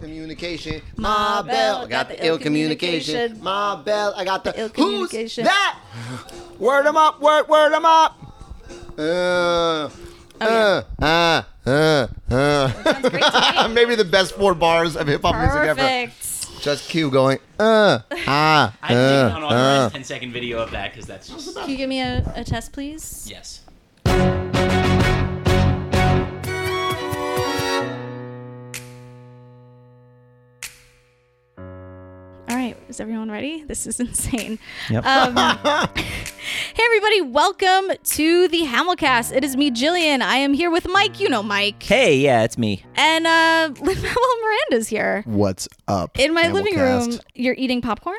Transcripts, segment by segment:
ill communication. Ma Bell, I got the ill communication. Ma Bell, I got the ill communication. Who's that? Word 'em up, word 'em up. Sounds great to me. Maybe the best 4 bars of hip hop music ever. Perfect. Just Q going. I did an unauthorized 10-second video of that because that's just. Can you give me a test, please? Yes. Is everyone ready? This is insane. Yep. Hey, everybody. Welcome to the Hamilcast. It is me, Jillian. I am here with Mike. You know Mike. Hey, yeah, it's me. And Lin-Manuel Miranda's here. What's up, in my Hamilcast living room, you're eating popcorn?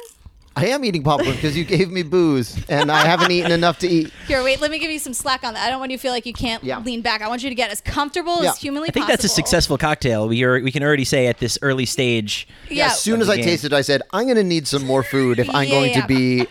I am eating popcorn because you gave me booze, and I haven't eaten enough to eat. Here, wait. Let me give you some slack on that. I don't want you to feel like you can't lean back. I want you to get as comfortable as humanly possible. I think that's a successful cocktail. We can already say at this early stage. Yeah. As soon as I tasted it, I said, I'm going to need some more food if I'm going to be...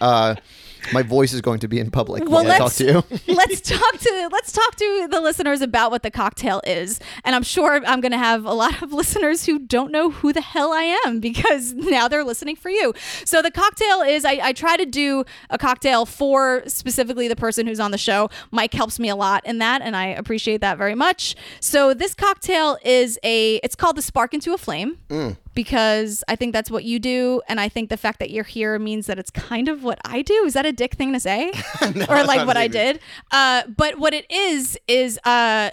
my voice is going to be in public when I talk to you. let's talk to the listeners about what the cocktail is. And I'm sure I'm going to have a lot of listeners who don't know who the hell I am because now they're listening for you. So the cocktail is I try to do a cocktail for specifically the person who's on the show. Mike helps me a lot in that, and I appreciate that very much. So this cocktail is it's called the Spark into a Flame. Mm. Because I think that's what you do, and I think the fact that you're here means that it's kind of what I do. Is that a dick thing to say? No, or like what I did? But what it is it's a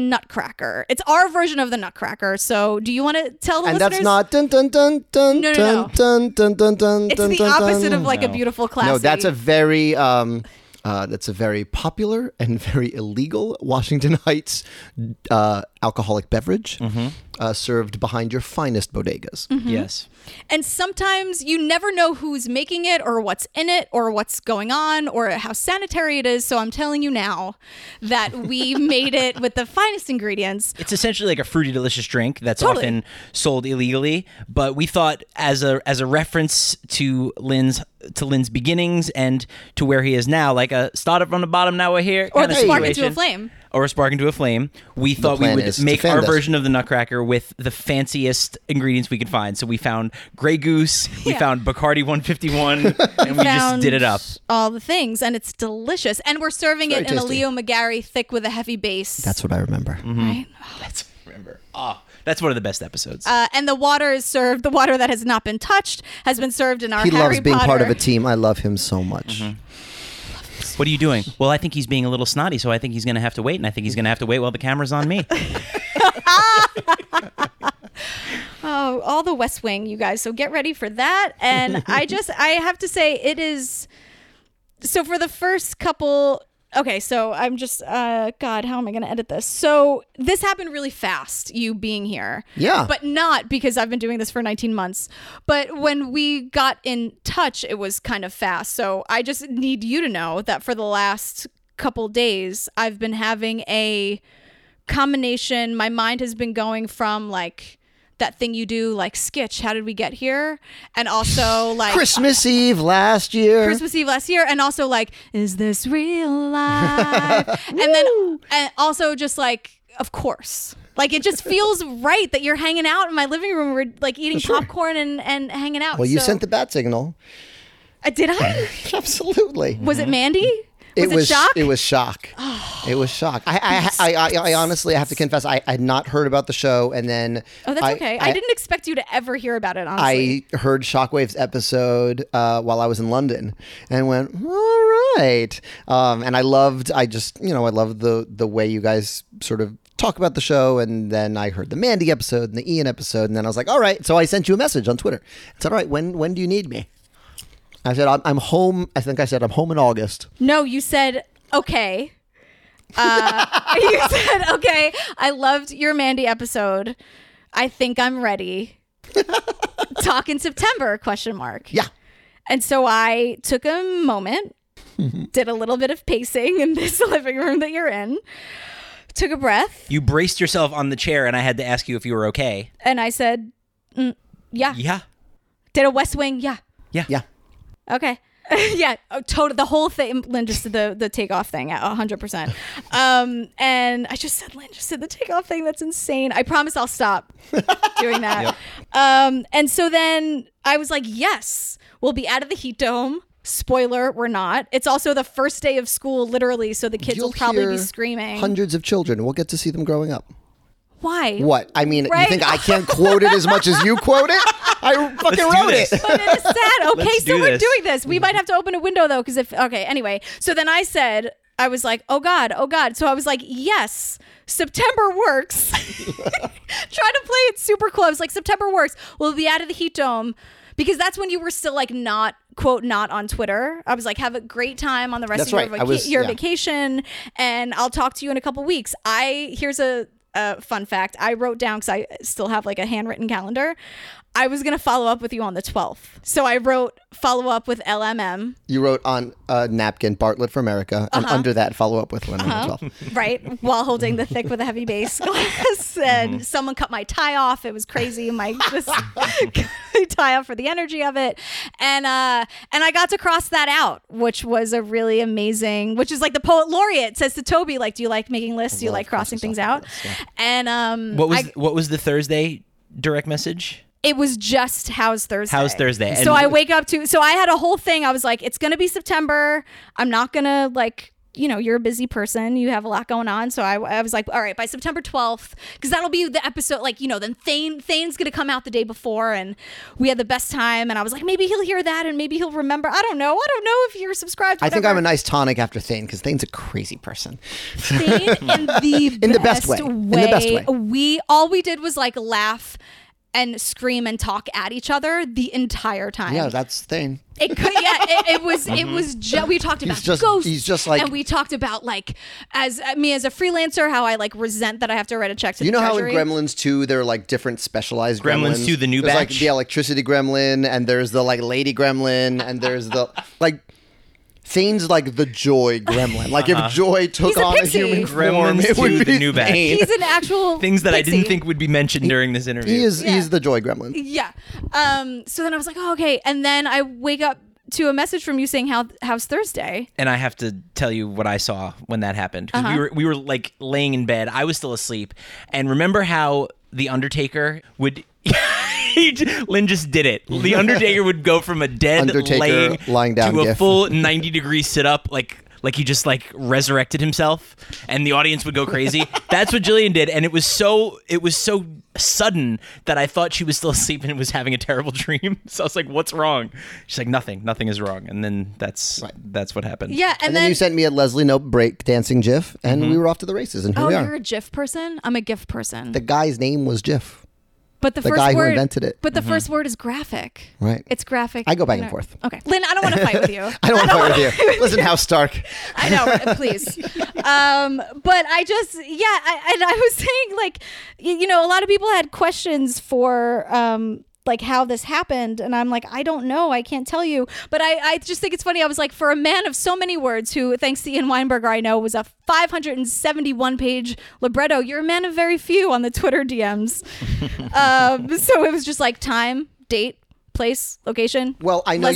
nutcracker. It's our version of the nutcracker. So do you want to tell the listeners? And that's not dun dun dun dun dun dun dun dun dun. It's the opposite of like a beautiful classic. No, that's a very... that's a very popular and very illegal Washington Heights alcoholic beverage served behind your finest bodegas. Mm-hmm. Yes. And sometimes you never know who's making it or what's in it or what's going on or how sanitary it is. So I'm telling you now that we made it with the finest ingredients. It's essentially like a fruity, delicious drink that's often sold illegally. But we thought as a reference to Lynn's beginnings and to where he is now, like a started from the bottom, now we're here. Or the Spark into a Flame. Or a Spark into a Flame. We thought we would make our version of the Nutcracker with the fanciest ingredients we could find. So we found Grey Goose, we found Bacardi 151, and we just did it up. All the things, and it's delicious. And we're serving it in a Leo McGarry thick with a heavy base. That's what I remember. Mm-hmm. Right? Oh. That's what I remember. Ah. Oh. That's one of the best episodes. And the water is served. The water that has not been touched has been served in our Harry Potter. He loves being part of a team. I love him so much. Mm-hmm. What are you doing? Well, I think he's being a little snotty, so I think he's going to have to wait, and I think he's going to have to wait while the camera's on me. Oh, all the West Wing, you guys. So get ready for that. And I have to say it is... So for the first couple... Okay, so I'm just, God, how am I going to edit this? So this happened really fast, you being here. Yeah. But not because I've been doing this for 19 months. But when we got in touch, it was kind of fast. So I just need you to know that for the last couple days, I've been having a combination. My mind has been going from like that thing you do, like sketch, how did we get here? And also like Christmas Eve last year. And also like, is this real life? And then and also just like, of course, like it just feels right that you're hanging out in my living room. We're like eating popcorn and hanging out. Well, you sent the bat signal. Did I? Absolutely. Was it Mandy? Was it shock? It was shock. Oh. It was shock. I honestly have to confess, I had not heard about the show, and then... Oh, that's okay. I didn't expect you to ever hear about it, honestly. I heard Shockwave's episode while I was in London, and went, all right. And I loved the way you guys sort of talk about the show, and then I heard the Mandy episode, and the Ian episode, and then I was like, all right. So I sent you a message on Twitter. I said, all right, when do you need me? I said, I'm home. I think I said, I'm home in August. No, you said, okay. You said, okay, I loved your Mandy episode. I think I'm ready. Talk in September, ? Yeah. And so I took a moment, did a little bit of pacing in this living room that you're in, took a breath. You braced yourself on the chair, and I had to ask you if you were okay. And I said, yeah. Yeah. Did a West Wing, yeah. Yeah. Yeah. Okay. Yeah, total. The whole thing. Lynn just did the takeoff thing at 100%. And I just said, Lynn just did the takeoff thing. That's insane. I promise I'll stop doing that. Yep. And so then I was like, yes, we'll be out of the heat dome. Spoiler, we're not. It's also the first day of school, literally, so the kids will probably be screaming. Hundreds of children. We'll get to see them growing up. Why? What? I mean, right? You think I can't quote it as much as you quote it? I fucking wrote it. But it is sad. Okay, we're doing this. We might have to open a window, though, because anyway. So then I said, I was like, oh God. So I was like, yes, September works. Trying to play it super close. Like, September works. We'll be out of the heat dome. Because that's when you were still like not, quote, not on Twitter. I was like, have a great time on the rest of your vacation. And I'll talk to you in a couple weeks. Here's a fun fact. I wrote down, because I still have like a handwritten calendar, I was going to follow up with you on the 12th. So I wrote follow up with LMM. You wrote on a napkin, Bartlett for America. And under that, follow up with Lynn on the 12th. Right. While holding the thick with a heavy bass glass. And someone cut my tie off. It was crazy. Mike just cut my tie off for the energy of it. And I got to cross that out, which was a really amazing, which is like the poet laureate says to Toby, like, do you like making lists? Do you like crossing things out? Yeah. And what was the Thursday direct message? It was just How's Thursday. So I wake up to, so I had a whole thing. I was like, it's going to be September. I'm not going to like, you know, you're a busy person. You have a lot going on. So I was like, all right, by September 12th, because that'll be the episode, like, you know, then Thane's going to come out the day before and we had the best time. And I was like, maybe he'll hear that and maybe he'll remember. I don't know if you're subscribed. I think I'm a nice tonic after Thane because Thane's a crazy person. Thane in the best way. We did was like laugh and scream and talk at each other the entire time. Yeah, that's the thing. We talked about ghosts. He's just like, and we talked about like, as me as a freelancer, how I like resent that I have to write a check to the treasury. How in Gremlins 2 there are like different specialized Gremlins. Gremlins 2, the new batch. There's like the electricity gremlin, and there's the like lady gremlin, and there's the like Thane's like the joy gremlin. Like if Joy took on a human form, it would be the new batch. He's an actual things that pixie. I didn't think would be mentioned during this interview. He's the joy gremlin. Yeah. So then I was like, oh, okay. And then I wake up to a message from you saying, how's Thursday? And I have to tell you what I saw when that happened. We were like laying in bed. I was still asleep. And remember how the Undertaker would... Lynn just did it. The Undertaker would go from a dead lying down to a full 90-degree sit-up, like he just like resurrected himself, and the audience would go crazy. That's what Jillian did, and it was so sudden that I thought she was still asleep and was having a terrible dream. So I was like, "What's wrong?" She's like, "Nothing is wrong." And then that's what happened. Yeah, and then you sent me a Leslie Nope break dancing GIF, and we were off to the races. And here we are. You're a GIF person. I'm a GIF person. The guy's name was GIF. But the first guy who invented it. But the first word is graphic. Right. It's graphic. I go back and forth. Okay. Lynn, I don't want to fight with you. I don't want to fight with you. Listen, House Stark. I know. Please. But I just, I was saying like, you know, a lot of people had questions for like how this happened. And I'm like, I don't know. I can't tell you. But I just think it's funny. I was like, for a man of so many words who, thanks to Ian Weinberger, I know was a 571-page libretto, you're a man of very few on the Twitter DMs. So it was just like time, date, place, location. Well, I know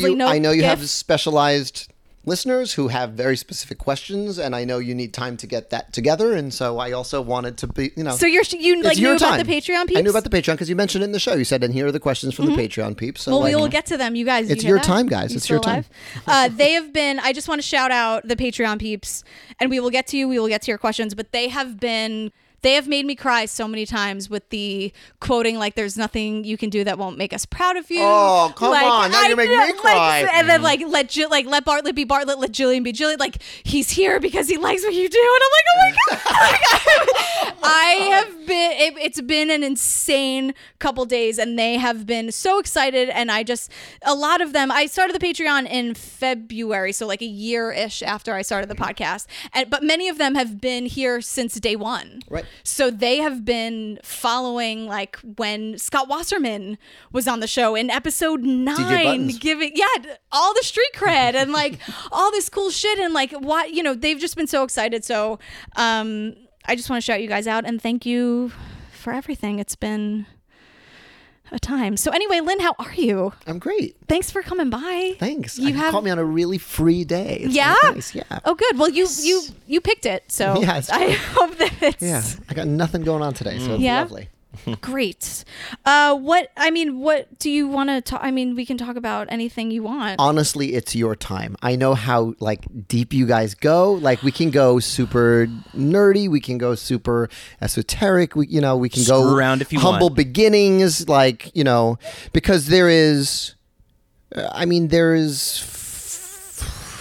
you have specialized listeners who have very specific questions, and I know you need time to get that together, and so I also wanted to be, you know. So you knew about the Patreon peeps? I knew about the Patreon because you mentioned it in the show. You said, and here are the questions from the Patreon peeps. So well, we will get to them, you guys. It's your time, guys. It's your time. They have been, I just want to shout out the Patreon peeps, and we will get to you. We will get to your questions, but they have made me cry so many times with the quoting, like, there's nothing you can do that won't make us proud of you. Oh, come on. Now you make me cry. And then, like, let Bartlett be Bartlett, let Jillian be Jillian. Like, he's here because he likes what you do. And I'm like, oh, my God. I have been, it's been an insane couple days, and they have been so excited. And a lot of them, I started the Patreon in February, so like a year-ish after I started the podcast. But many of them have been here since day one. Right. So they have been following, like, when Scott Wasserman was on the show in episode 9, giving all the street cred and like all this cool shit, and like, what, you know, they've just been so excited. So I just want to shout you guys out and thank you for everything. It's been a time. So anyway, Lynn, how are you? I'm great. Thanks for coming by. Thanks. You caught me on a really free day. It's nice. Yeah. Oh, good. Well, you picked it, so I hope that it's... Yeah, I got nothing going on today, so it's lovely. Great. What do you want to talk? I mean, we can talk about anything you want. Honestly, it's your time. I know how deep you guys go. Like, we can go super nerdy. We can go super esoteric. We can go around if you humble want. Beginnings. Because there is.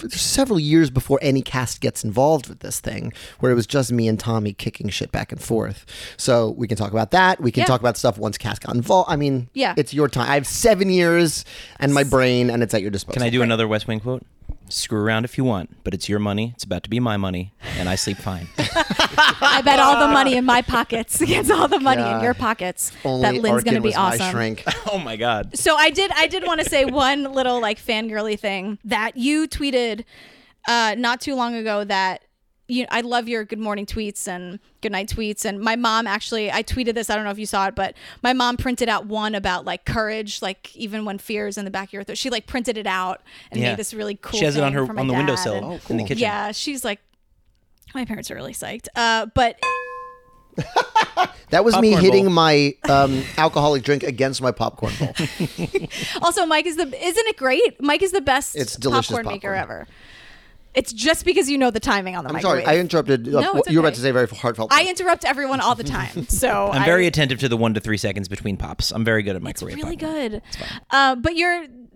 There's several years before any cast gets involved with this thing where it was just me and Tommy kicking shit back and forth. So we can talk about that. We can talk about stuff once cast got involved. It's your time. I have 7 years and my brain, and it's at your disposal. Can I do another West Wing quote? Screw around if you want, but it's your money. It's about to be my money, and I sleep fine. I bet all the money in my pockets against all the money in your pockets. Only that Lynn's going to be awesome. My shrink. Oh my God. So I did want to say one little fangirly thing that you tweeted not too long ago that I love your good morning tweets and good night tweets. And my mom I tweeted this. I don't know if you saw it, but my mom printed out one about courage, even when fear is in the back of your throat. She printed it out and made this really cool. She has thing it on her on the windowsill and, in the kitchen. Yeah, she's my parents are really psyched. But that was popcorn me hitting bowl. My alcoholic drink against my popcorn bowl. Also, Mike isn't it great? Mike is the best popcorn maker ever. It's just because you know the timing on the microwave. I'm sorry, I interrupted. No, it's okay. You were about to say very heartfelt thing. I interrupt everyone all the time, so I'm very attentive to the 1 to 3 seconds between pops. I'm very good at microwave. It's really popcorn. Good. It's but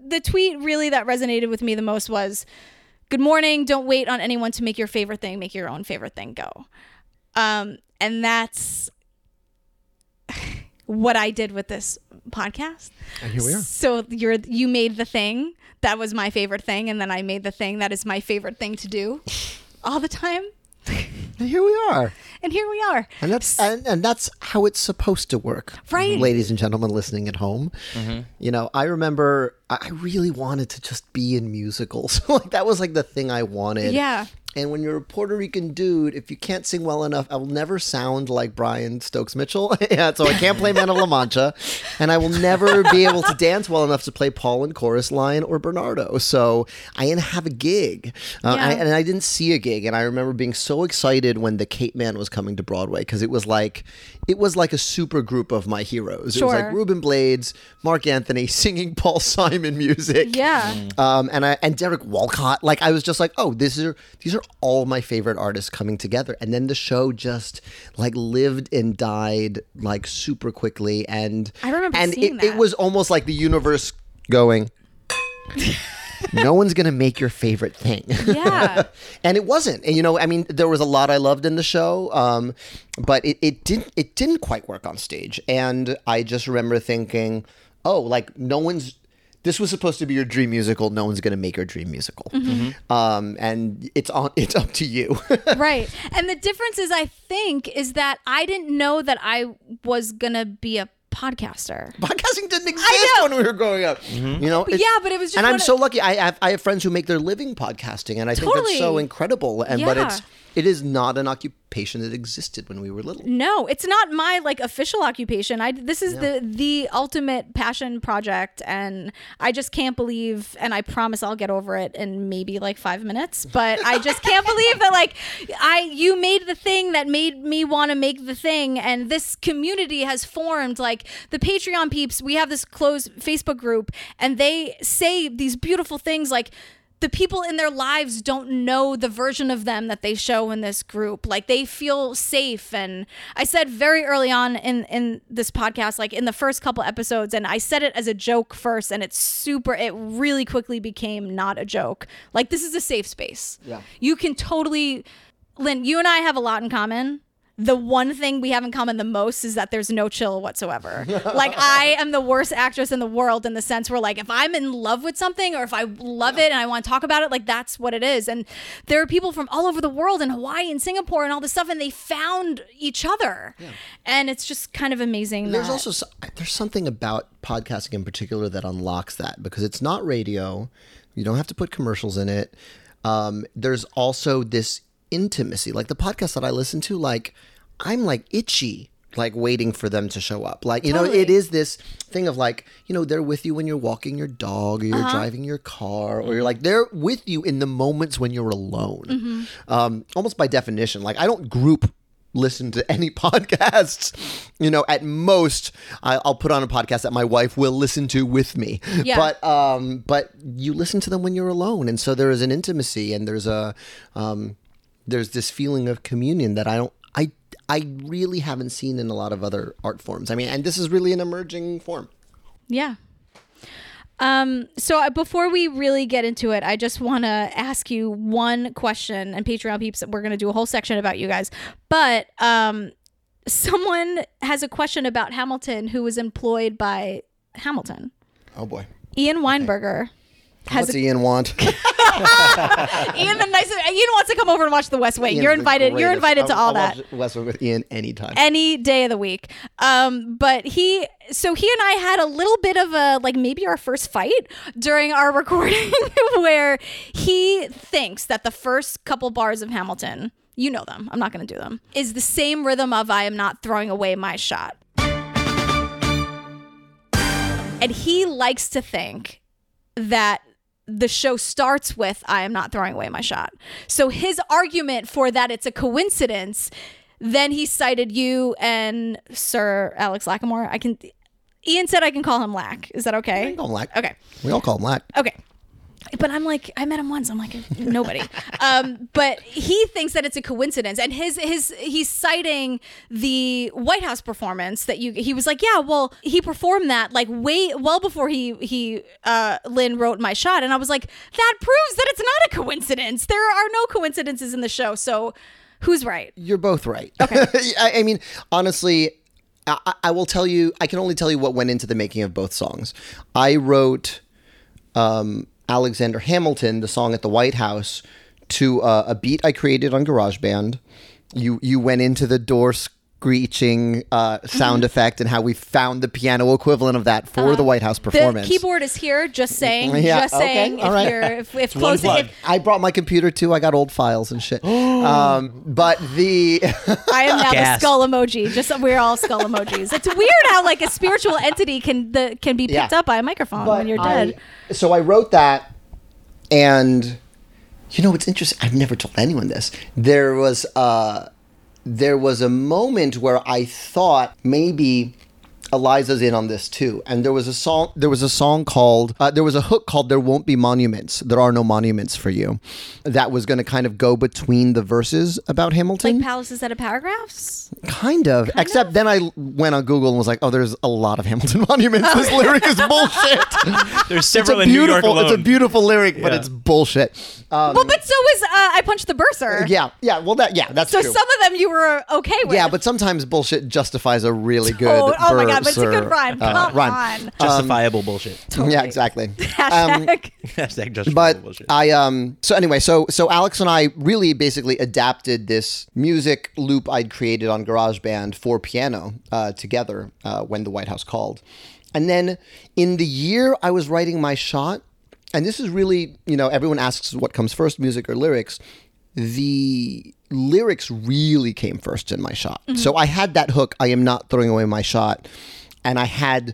the tweet really that resonated with me the most was, "Good morning. Don't wait on anyone to make your favorite thing. Make your own favorite thing go." And that's what I did with this podcast. And here we are. So you made the thing. That was my favorite thing, and then I made the thing that is my favorite thing to do all the time. And here we are. And here we are. And that's how it's supposed to work. Right. Ladies and gentlemen listening at home. Mm-hmm. I remember I really wanted to just be in musicals. That was the thing I wanted. Yeah. And when you're a Puerto Rican dude, if you can't sing well enough, I will never sound like Brian Stokes Mitchell. So I can't play Man of La Mancha. And I will never be able to dance well enough to play Paul in Chorus Line or Bernardo. So I didn't have a gig. And I didn't see a gig. And I remember being so excited when The Cape Man was coming to Broadway because it was like a super group of my heroes. Sure. It was Reuben Blades, Mark Anthony singing Paul Simon music. Yeah. And Derek Walcott. I was just these are all my favorite artists coming together, and then the show just lived and died super quickly, and I remember seeing that. It was almost like the universe going, no one's gonna make your favorite thing. Yeah. And it wasn't, and there was a lot I loved in the show, but it didn't quite work on stage, and I just remember thinking, this was supposed to be your dream musical. No one's going to make your dream musical. Mm-hmm. And it's up to you. Right. And the difference is, I think, is that I didn't know that I was going to be a podcaster. Podcasting didn't exist when we were growing up. Mm-hmm. But it was just... And I'm so lucky. I have friends who make their living podcasting, and I think that's so incredible. And yeah. But it is not an occupation that existed when we were little. No, it's not my official occupation. This is the ultimate passion project, and I just can't believe, and I promise I'll get over it in maybe 5 minutes, but I just can't believe that you made the thing that made me want to make the thing, and this community has formed, the Patreon peeps. We have this closed Facebook group, and they say these beautiful things the people in their lives don't know the version of them that they show in this group. They feel safe. And I said very early on in this podcast, in the first couple episodes, and I said it as a joke first, and it really quickly became not a joke. This is a safe space. Yeah. You can totally, Lynn, you and I have a lot in common. The one thing we have in common the most is that there's no chill whatsoever. I am the worst actress in the world in the sense where if I'm in love with something or if I love it and I want to talk about it, that's what it is. And there are people from all over the world in Hawaii and Singapore and all this stuff, and they found each other. Yeah. And it's just kind of amazing. There's also there's something about podcasting in particular that unlocks that, because it's not radio. You don't have to put commercials in it. There's also this intimacy. The podcast that I listen to, I'm itchy, waiting for them to show up. Totally. It is this thing of they're with you when you're walking your dog or you're driving your car, or you're they're with you in the moments when you're alone. Mm-hmm. Almost by definition. I don't group listen to any podcasts. You know, at most, I'll put on a podcast that my wife will listen to with me. Yeah. But you listen to them when you're alone, and so there is an intimacy, and there's this feeling of communion that I really haven't seen in a lot of other art forms. I mean, and this is really an emerging form. Yeah. So before we really get into it, I just want to ask you one question, and Patreon peeps, we're going to do a whole section about you guys. But someone has a question about Hamilton who was employed by Hamilton. Oh, boy. Ian Weinberger. Okay. What's Ian want? Ian wants to come over and watch The West Wing. Ian's You're invited to all that. Watch West Wing with Ian anytime, any day of the week. But he and I had a little bit of a maybe our first fight during our recording, where he thinks that the first couple bars of Hamilton, you know them, I'm not going to do them, is the same rhythm of I am not throwing away my shot, and he likes to think that the show starts with I am not throwing away my shot. So his argument for that it's a coincidence, then he cited you and Sir Alex Lackamore. Ian said I can call him Lack. Is that okay? I can call him Lack. Okay. We all call him Lack. Okay. But I'm like, I met him once. I'm like, nobody. But he thinks that it's a coincidence. And he's citing the White House performance that he was like, yeah, well, he performed that way well before he Lin wrote my shot. And I was like, that proves that it's not a coincidence. There are no coincidences in the show. So who's right? You're both right. Okay. I mean, honestly, I will tell you, I can only tell you what went into the making of both songs. I wrote, Alexander Hamilton, the song at the White House, to a beat I created on GarageBand. You went into the door screeching sound effect and how we found the piano equivalent of that for the White House performance. The keyboard is here, just saying. Yeah, just okay, saying. All right. If closing. I brought my computer too. I got old files and shit. But the I am now the skull emoji. Just we're all skull emojis. It's weird how a spiritual entity can be picked up by a microphone when you're dead. So I wrote that, and you know what's interesting? I've never told anyone this. There was a moment where I thought maybe Eliza's in on this too, and there was a hook called "There Won't Be Monuments." There are no monuments for you. That was going to kind of go between the verses about Hamilton, palaces out of paragraphs. Kind of. Then I went on Google and was like, "Oh, there's a lot of Hamilton monuments. This lyric is bullshit." There's several in New York alone. It's a beautiful lyric, but it's bullshit. But so is "I Punched the Bursar." Yeah. Well, that's so true. So some of them you were okay with. Yeah, but sometimes bullshit justifies a really good. Oh my God. But it's a good rhyme. Come on. Justifiable bullshit. Totally. Yeah, exactly. Hashtag justifiable bullshit. So Alex and I really basically adapted this music loop I'd created on GarageBand for piano together when the White House called. And then in the year I was writing my shot, and this is really, everyone asks what comes first, music or lyrics. The lyrics really came first in my shot. Mm-hmm. So I had that hook, I am not throwing away my shot. And I had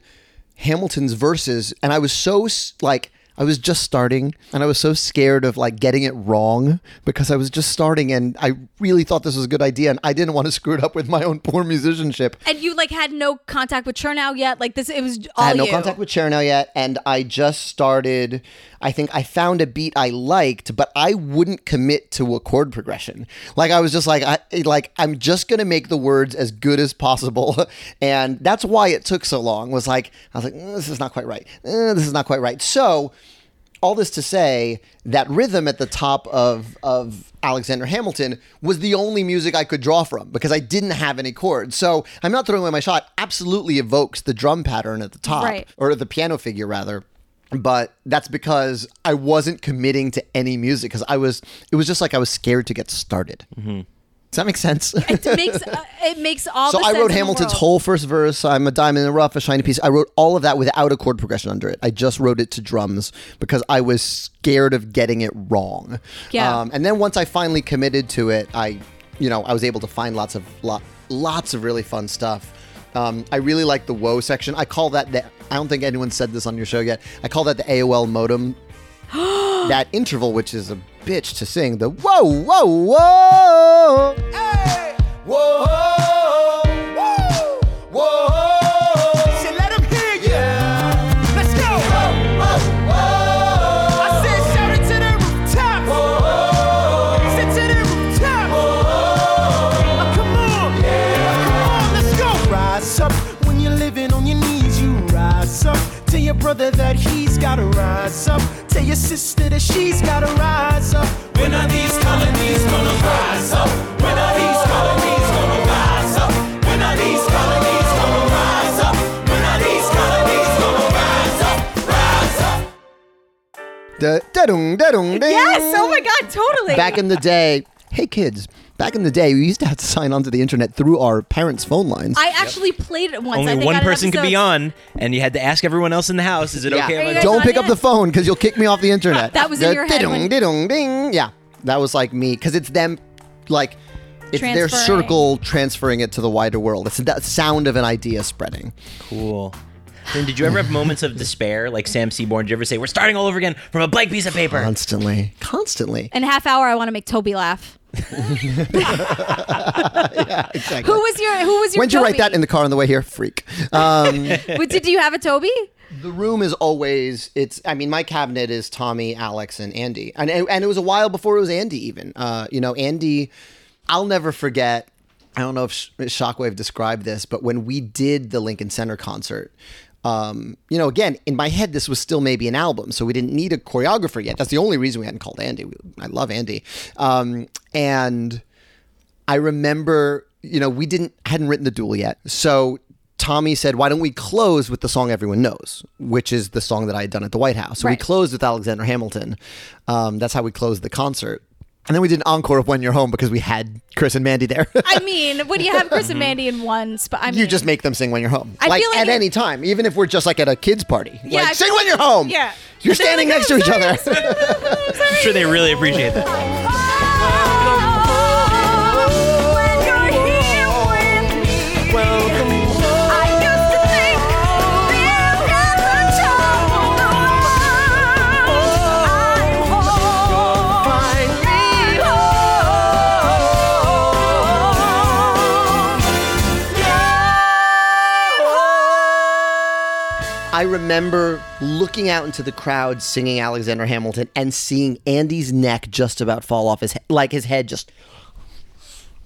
Hamilton's verses. And I was so, I was just starting. And I was so scared of, getting it wrong because I was just starting. And I really thought this was a good idea. And I didn't want to screw it up with my own poor musicianship. And you, had no contact with Chernow yet? It was all you. I had no contact with Chernow yet. And I just started... I think I found a beat I liked, but I wouldn't commit to a chord progression. I was just I'm just going to make the words as good as possible. And that's why it took so long. This is not quite right. This is not quite right. So all this to say that rhythm at the top of Alexander Hamilton was the only music I could draw from because I didn't have any chords. So I'm not throwing away my shot. Absolutely evokes the drum pattern at the top, right, or the piano figure rather. But that's because I wasn't committing to any music because it was just I was scared to get started. Mm-hmm. Does that make sense? It makes all the sense. So I wrote Hamilton's whole first verse, I'm a diamond in the rough, a shiny piece. I wrote all of that without a chord progression under it. I just wrote it to drums because I was scared of getting it wrong. Yeah. And then once I finally committed to it, I was able to find lots of really fun stuff. I really like the "whoa" section. I call that I don't think anyone said this on your show yet. I call that the AOL modem. That interval, which is a bitch to sing. The "whoa, whoa, whoa." Hey! Whoa! your brother that he's gotta rise up. Tell your sister that she's gotta rise up. When are these colonies gonna rise up? When are these colonies gonna rise up? When are these colonies gonna rise up? When are these colonies gonna rise up? Rise up! Da-da-dung, da-dung, ding. Yes! Oh my God, totally! Back in the day... Hey kids, back in the day, we used to have to sign on to the internet through our parents' phone lines. I actually played it once. Only I think one person could be on, and you had to ask everyone else in the house, is it okay? Don't pick up the phone, because you'll kick me off the internet. That was in your head. Ding. Yeah, that was like me, because it's them, like, it's their circle transferring it to the wider world. It's that sound of an idea spreading. Cool. Then did you ever have moments of despair, like Sam Seaborn? Did you ever say, we're starting all over again from a blank piece of paper? Constantly. In a half hour, I want to make Toby laugh. Yeah, exactly. Who was your When'd Toby? You write that in the car on the way here? Freak. Did you have a Toby? The room is always, my cabinet is Tommy, Alex, and Andy. And it was a while before it was Andy even. Andy, I'll never forget, I don't know if Shockwave described this, but when we did the Lincoln Center concert, again, in my head, this was still maybe an album, so we didn't need a choreographer yet. That's the only reason we hadn't called Andy. I love Andy. And I remember, we hadn't written the duel yet. So Tommy said, why don't we close with the song everyone knows, which is the song that I had done at the White House. So We closed with Alexander Hamilton. That's how we closed the concert. And then we did an encore of When You're Home because we had Chris and Mandy there. When you have Chris and Mandy in one spot, you just make them sing When You're Home. Any time, even if we're just like at a kids' party. Yeah, like, sing When You're Home. Yeah. You're standing next to each other. I'm sure they really appreciate that. I remember looking out into the crowd singing Alexander Hamilton and seeing Andy's neck just about fall off his head. Like his head just...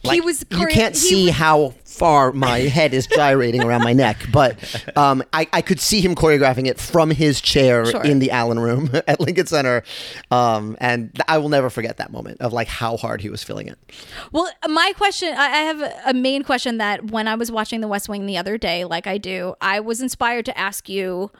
Like, you can't see how far my head is gyrating around my neck, but I could see him choreographing it from his chair in the Allen Room at Lincoln Center, and I will never forget that moment of like how hard he was feeling it. Well, my question, I have a main question that when I was watching The West Wing the other day, like I do, I was inspired to ask you.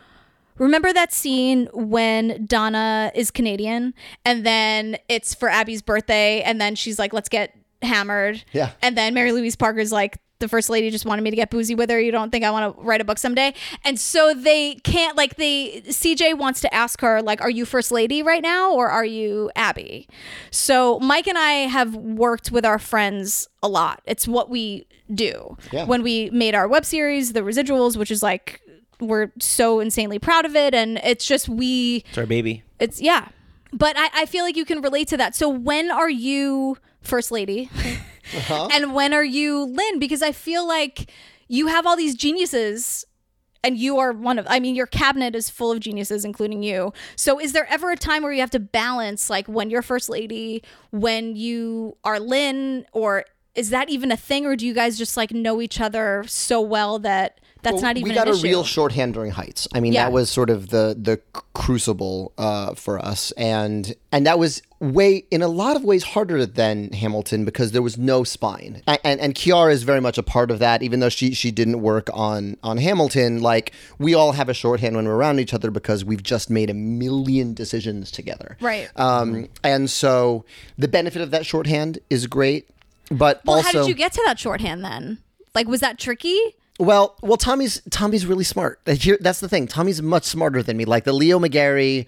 Remember that scene when Donna is Canadian, and then it's for Abby's birthday, and then she's like, "Let's get hammered." Yeah. And then Mary Louise Parker's like, the first lady just wanted me to get boozy with her. You don't think I want to write a book someday? And so they can't, like, CJ wants to ask her, like, are you first lady right now or are you Abby? So Mike and I have worked with our friends a lot. It's what we do. Yeah. When we made our web series, The Residuals, which is like, we're so insanely proud of it. And it's just, it's our baby. It's, yeah. But I feel like you can relate to that. So when are you first lady? Uh-huh. And when are you Lynn? Because I feel like you have all these geniuses and you are one of, your cabinet is full of geniuses, including you. So is there ever a time where you have to balance like when you're first lady, when you are Lynn, or is that even a thing? Or do you guys just like know each other so well that that's not even an issue? We got a real shorthand during Heights. That was sort of the crucible for us. And that was in a lot of ways harder than Hamilton because there was no spine. And Kiara is very much a part of that, even though she didn't work on Hamilton. Like, we all have a shorthand when we're around each other because we've just made a million decisions together. Right. And so the benefit of that shorthand is great. But also, how did you get to that shorthand then? Like, was that tricky? Well, Tommy's really smart. That's the thing. Tommy's much smarter than me. Like, the Leo McGarry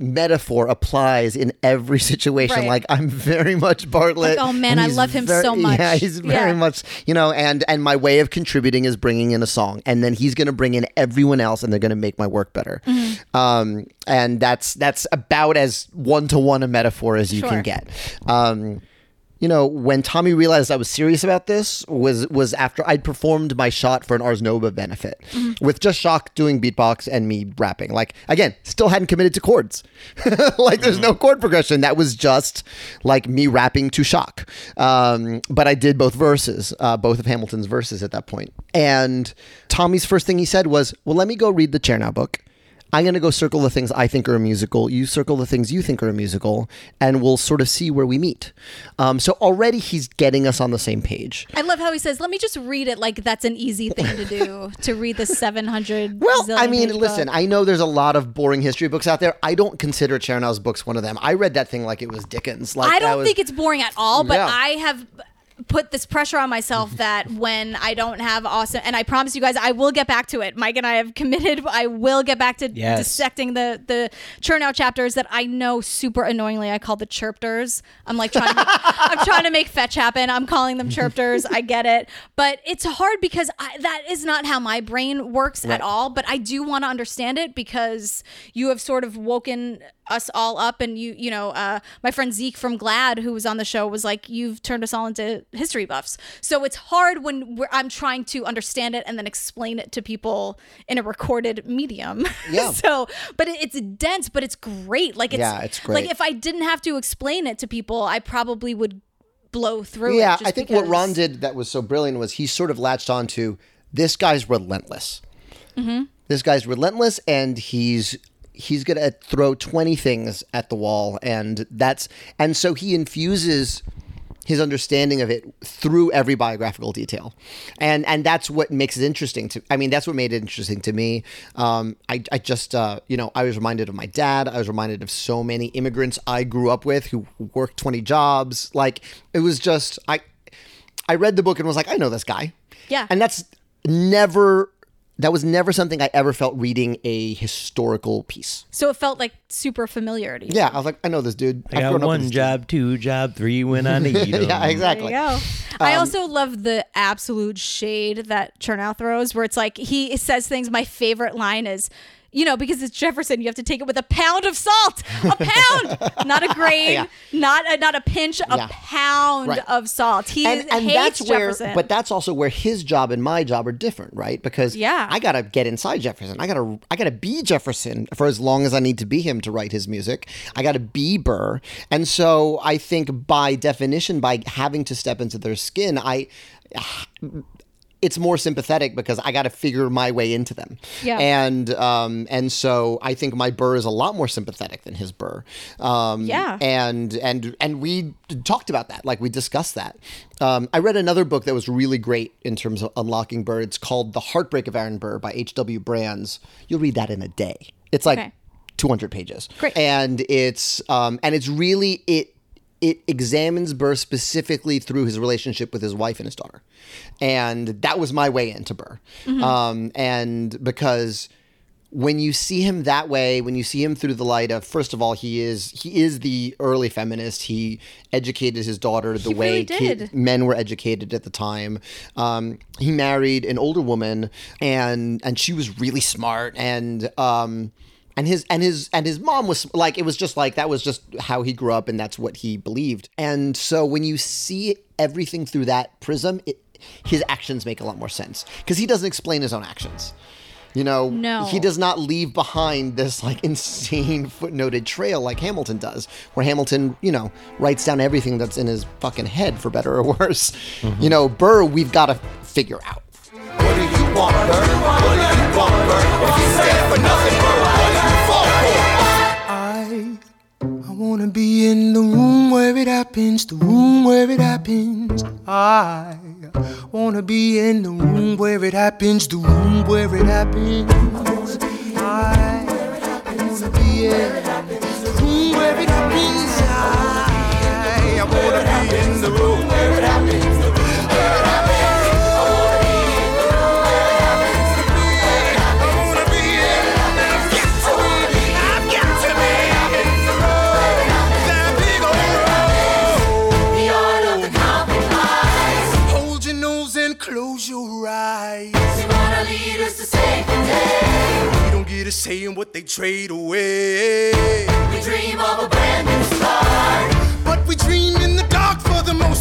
metaphor applies in every situation. Right. Like, I'm very much Bartlett. Like, oh man, I love him so much. Yeah, he's very much, and my way of contributing is bringing in a song, and then he's going to bring in everyone else, and they're going to make my work better. Mm-hmm. And that's about as one-to-one a metaphor as you can get. you know, when Tommy realized I was serious about this was after I'd performed my shot for an Ars Nova benefit with just Shock doing beatbox and me rapping. Like, again, still hadn't committed to chords. Like, there's no chord progression. That was just like me rapping to Shock. But I did both verses, both of Hamilton's verses at that point. And Tommy's first thing he said was, well, let me go read the Chernow book. I'm going to go circle the things I think are a musical. You circle the things you think are a musical, and we'll sort of see where we meet. So already he's getting us on the same page. I love how he says, let me just read it like that's an easy thing to do, to read the 700. Well, I mean, listen, book. I know there's a lot of boring history books out there. I don't consider Chernow's books one of them. I read that thing like it was Dickens. Like, I don't think it's boring at all, but yeah. I have put this pressure on myself that when I don't have awesome, and I promise you guys, I will get back to it. Mike and I have committed. I will get back to dissecting the Chernow chapters that I know super annoyingly I call the chirpters. I'm like trying to make, I'm trying to make fetch happen. I'm calling them chirpters. I get it. But it's hard because that is not how my brain works at all. But I do want to understand it because you have sort of woken us all up, and you know, my friend Zeke from Glad, who was on the show, was like, you've turned us all into history buffs. So it's hard when I'm trying to understand it and then explain it to people in a recorded medium. Yeah. So, but it's dense, but it's great. Like, it's great. Like, if I didn't have to explain it to people, I probably would blow through it. Yeah, I think what Ron did that was so brilliant was he sort of latched onto this guy's relentless. Mm-hmm. This guy's relentless, and he's going to throw 20 things at the wall. And so he infuses his understanding of it through every biographical detail. And that's what makes it interesting to, I mean, that's what made it interesting to me. I just, you know, I was reminded of my dad. I was reminded of so many immigrants I grew up with who worked 20 jobs. Like, it was just, I read the book and was like, I know this guy. Yeah. And that was never something I ever felt reading a historical piece. So it felt like super familiarity. Yeah, I was like, I know this dude. I got one job, two job, three when I need him. Yeah, exactly. There you go. I also love the absolute shade that Chernow throws, where it's like he says things. My favorite line is, you know, because it's Jefferson, you have to take it with a pound of salt. A pound, not a grain, not a pinch, a pound of salt. He hates Jefferson. But that's also where his job and my job are different, right? Because I gotta get inside Jefferson. I gotta be Jefferson for as long as I need to be him to write his music. I gotta be Burr, and so I think by definition, by having to step into their skin, it's more sympathetic because I got to figure my way into them. Yeah. And so I think my Burr is a lot more sympathetic than his Burr. And we talked about that. Like, we discussed that. I read another book that was really great in terms of unlocking Burr. It's called The Heartbreak of Aaron Burr by H.W. Brands. You'll read that in a day. It's like 200 pages. Great. And it examines Burr specifically through his relationship with his wife and his daughter. And that was my way into Burr. Mm-hmm. And because when you see him that way, when you see him through the light of, first of all, he is the early feminist. He educated his daughter the way men were educated at the time. He married an older woman, and she was really smart, And his mom was like, it was just like, that was just how he grew up, and that's what he believed. And so when you see everything through that prism, his actions make a lot more sense, because he doesn't explain his own actions. You know, he does not leave behind this like insane footnoted trail like Hamilton does, where Hamilton, you know, writes down everything that's in his fucking head, for better or worse. Mm-hmm. You know, Burr, we've got to figure out. What do you want, Burr? What do you want, Burr? If you stand for nothing, Burr, what do you fall for? I wanna be in the room where it happens, the room where it happens. I wanna be in the room where it happens, the room where it happens. I wanna be in the room where it happens. I wanna be in the room where it happens. Saying what they trade away. We dream of a brand new start, but we dream in the dark for the most.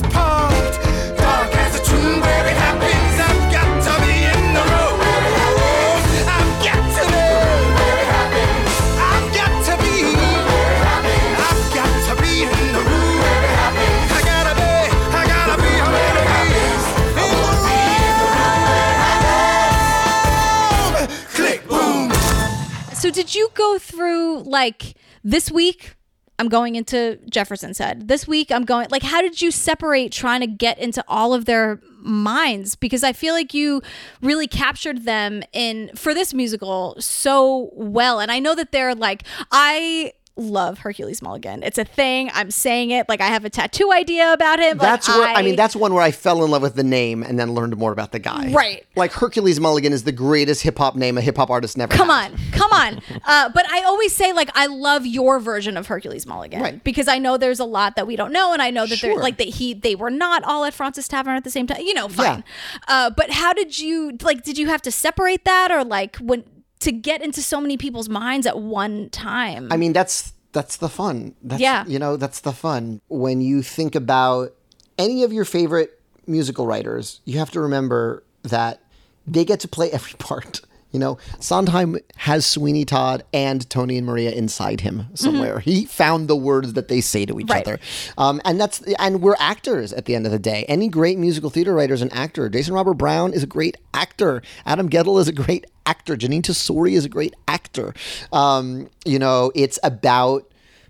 So did you go through, like, this week I'm going into Jefferson said, this week I'm going, like, how did you separate trying to get into all of their minds? Because I feel like you really captured them in for this musical so well. And I know that they're like, I love Hercules Mulligan. It's a thing. I'm saying it. Like, I have a tattoo idea about him. That's like, where, I mean, that's one where I fell in love with the name and then learned more about the guy. Right. Like, Hercules Mulligan is the greatest hip-hop name a hip-hop artist never Come on. But I always say, like, I love your version of Hercules Mulligan. Right. Because I know there's a lot that we don't know, and I know that they're, like, that they were not all at Francis Tavern at the same time. You know, fine. Yeah. But how did you, like, did you have to separate that, or, like, when to get into so many people's minds at one time? I mean, that's the fun. That's, yeah. You know, that's the fun. When you think about any of your favorite musical writers, you have to remember that they get to play every part. You know, Sondheim has Sweeney Todd and Tony and Maria inside him somewhere. Mm-hmm. He found the words that they say to each other. And we're actors at the end of the day. Any great musical theater writer is an actor. Jason Robert Brown is a great actor. Adam Gettle is a great actor. Janine Tesori is a great actor. You know, it's about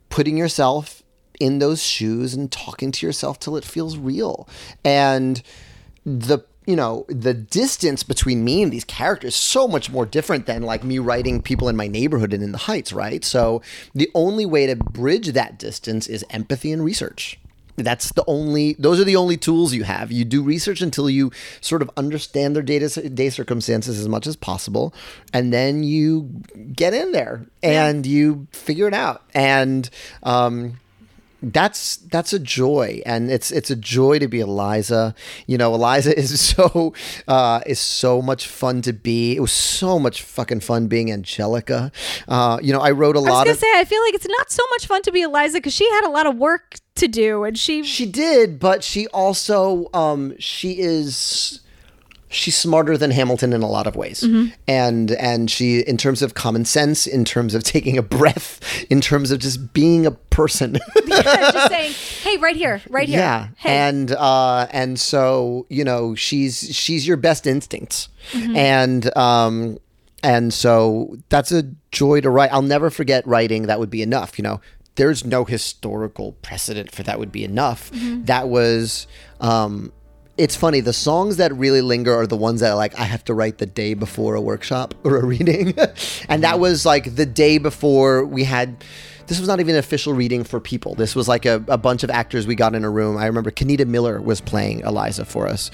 putting yourself in those shoes and talking to yourself till it feels real. And the distance between me and these characters is so much more different than, like, me writing people in my neighborhood and in the Heights, right? So the only way to bridge that distance is empathy and research. Those are the only tools you have. You do research until you sort of understand their day-to-day circumstances as much as possible. And then you get in there and you figure it out. And, that's a joy, and it's a joy to be Eliza. You know, Eliza is so much fun to be. It was so much fucking fun being Angelica. You know, I wrote a lot of... I was going to say, I feel like it's not so much fun to be Eliza because she had a lot of work to do, and she did, but she also she's smarter than Hamilton in a lot of ways. Mm-hmm. And she, in terms of common sense, in terms of taking a breath, in terms of just being a person. Just saying, hey, right here. Yeah. Hey. And so, you know, she's your best instincts. Mm-hmm. And so that's a joy to write. I'll never forget writing That Would Be Enough, you know. There's no historical precedent for That Would Be Enough. Mm-hmm. That was... it's funny, the songs that really linger are the ones that, like, I have to write the day before a workshop or a reading. And that was, like, the day before we had... This was not even an official reading for people. This was, like, a bunch of actors we got in a room. I remember Kenita Miller was playing Eliza for us.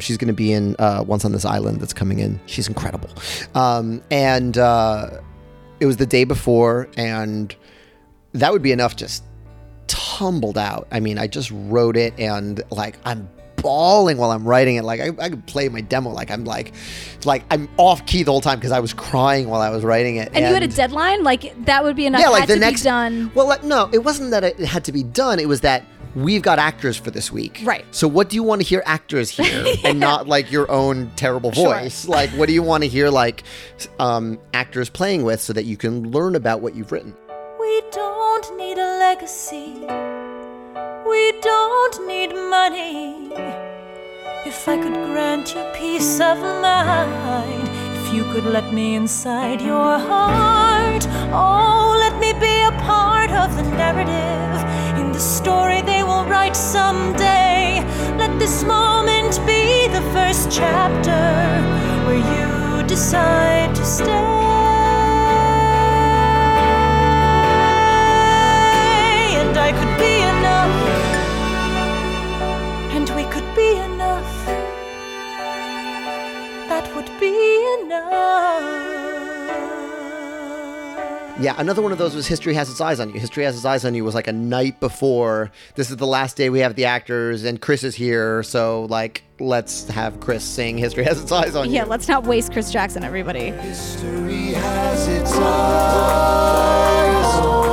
She's going to be in Once on This Island that's coming in. She's incredible. It was the day before, and That Would Be Enough just tumbled out. I mean, I just wrote it, and, like, I'm bawling while I'm writing it. Like, I could play my demo. Like, I'm like I'm off key the whole time because I was crying while I was writing it. And you had a deadline? Like, That Would Be Enough. Yeah, like the next... done. Well, no, it wasn't that it had to be done. It was that we've got actors for this week. Right. So what do you want to hear actors hear? Yeah. And not, like, your own terrible voice. Sure. Like, what do you want to hear, like, actors playing with so that you can learn about what you've written? We don't need a legacy. We don't need money. If I could grant you peace of mind, if you could let me inside your heart, oh, let me be a part of the narrative in the story they will write someday. Let this moment be the first chapter where you decide to stay. And I could be enough, and we could be enough. That would be enough. Yeah, another one of those was History Has Its Eyes on You. History Has Its Eyes on You was like a night before. This is the last day we have the actors, and Chris is here, so, like, let's have Chris sing History Has Its Eyes on You. Yeah, let's not waste Chris Jackson, everybody. History has its eyes on you.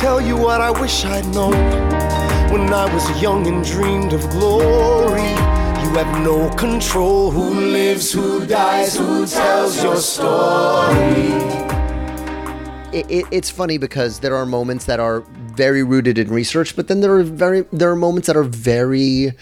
Tell you what I wish I'd known when I was young and dreamed of glory. You have no control. Who lives, who dies, who tells your story? It's funny because there are moments that are very rooted in research, but then there are moments that are very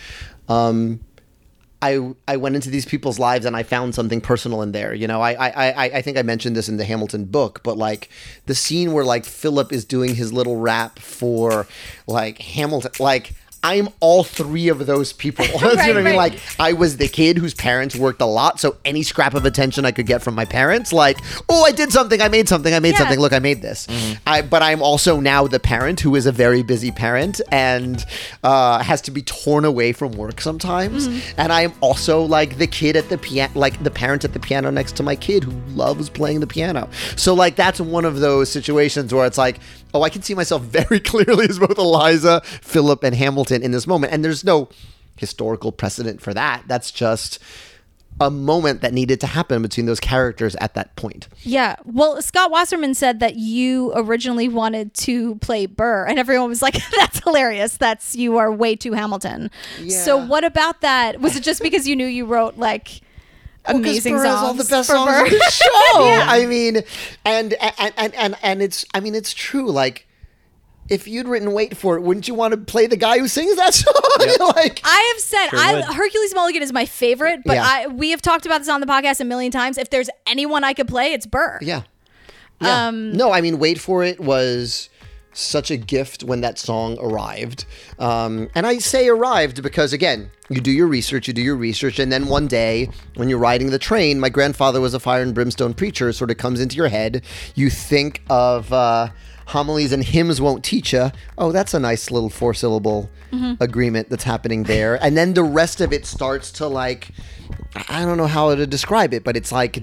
I went into these people's lives and I found something personal in there. You know, I think I mentioned this in the Hamilton book, but like the scene where like Philip is doing his little rap for like Hamilton, like I'm all three of those people. You know what I mean? Like I was the kid whose parents worked a lot. So any scrap of attention I could get from my parents, like, oh, I did something. I made something. I made something. Look, I made this. Mm-hmm. But I'm also now the parent who is a very busy parent and has to be torn away from work sometimes. Mm-hmm. And I'm also like the kid at the piano, like the parent at the piano next to my kid who loves playing the piano. So like, that's one of those situations where it's like, oh, I can see myself very clearly as both Eliza, Philip, and Hamilton in this moment. And there's no historical precedent for that. That's just a moment that needed to happen between those characters at that point. Yeah. Well, Scott Wasserman said that you originally wanted to play Burr, and everyone was like, that's hilarious. That's, you are way too Hamilton. Yeah. So what about that? Was it just because you knew you wrote like... amazing songs, all the best songs on the show. Yeah. I mean, and it's, I mean, it's true. Like, if you'd written "Wait for It," wouldn't you want to play the guy who sings that song? Yep. Like, I have said, sure Hercules Mulligan is my favorite, but yeah. we have talked about this on the podcast a million times. If there's anyone I could play, it's Burr. Yeah. Yeah. No, I mean, "Wait for It" was such a gift when that song arrived. And I say arrived because, again, you do your research. And then one day when you're riding the train, my grandfather was a fire and brimstone preacher, sort of comes into your head. You think of homilies and hymns won't teach ya. Oh, that's a nice little four-syllable agreement that's happening there. And then the rest of it starts to, like, I don't know how to describe it, but it's like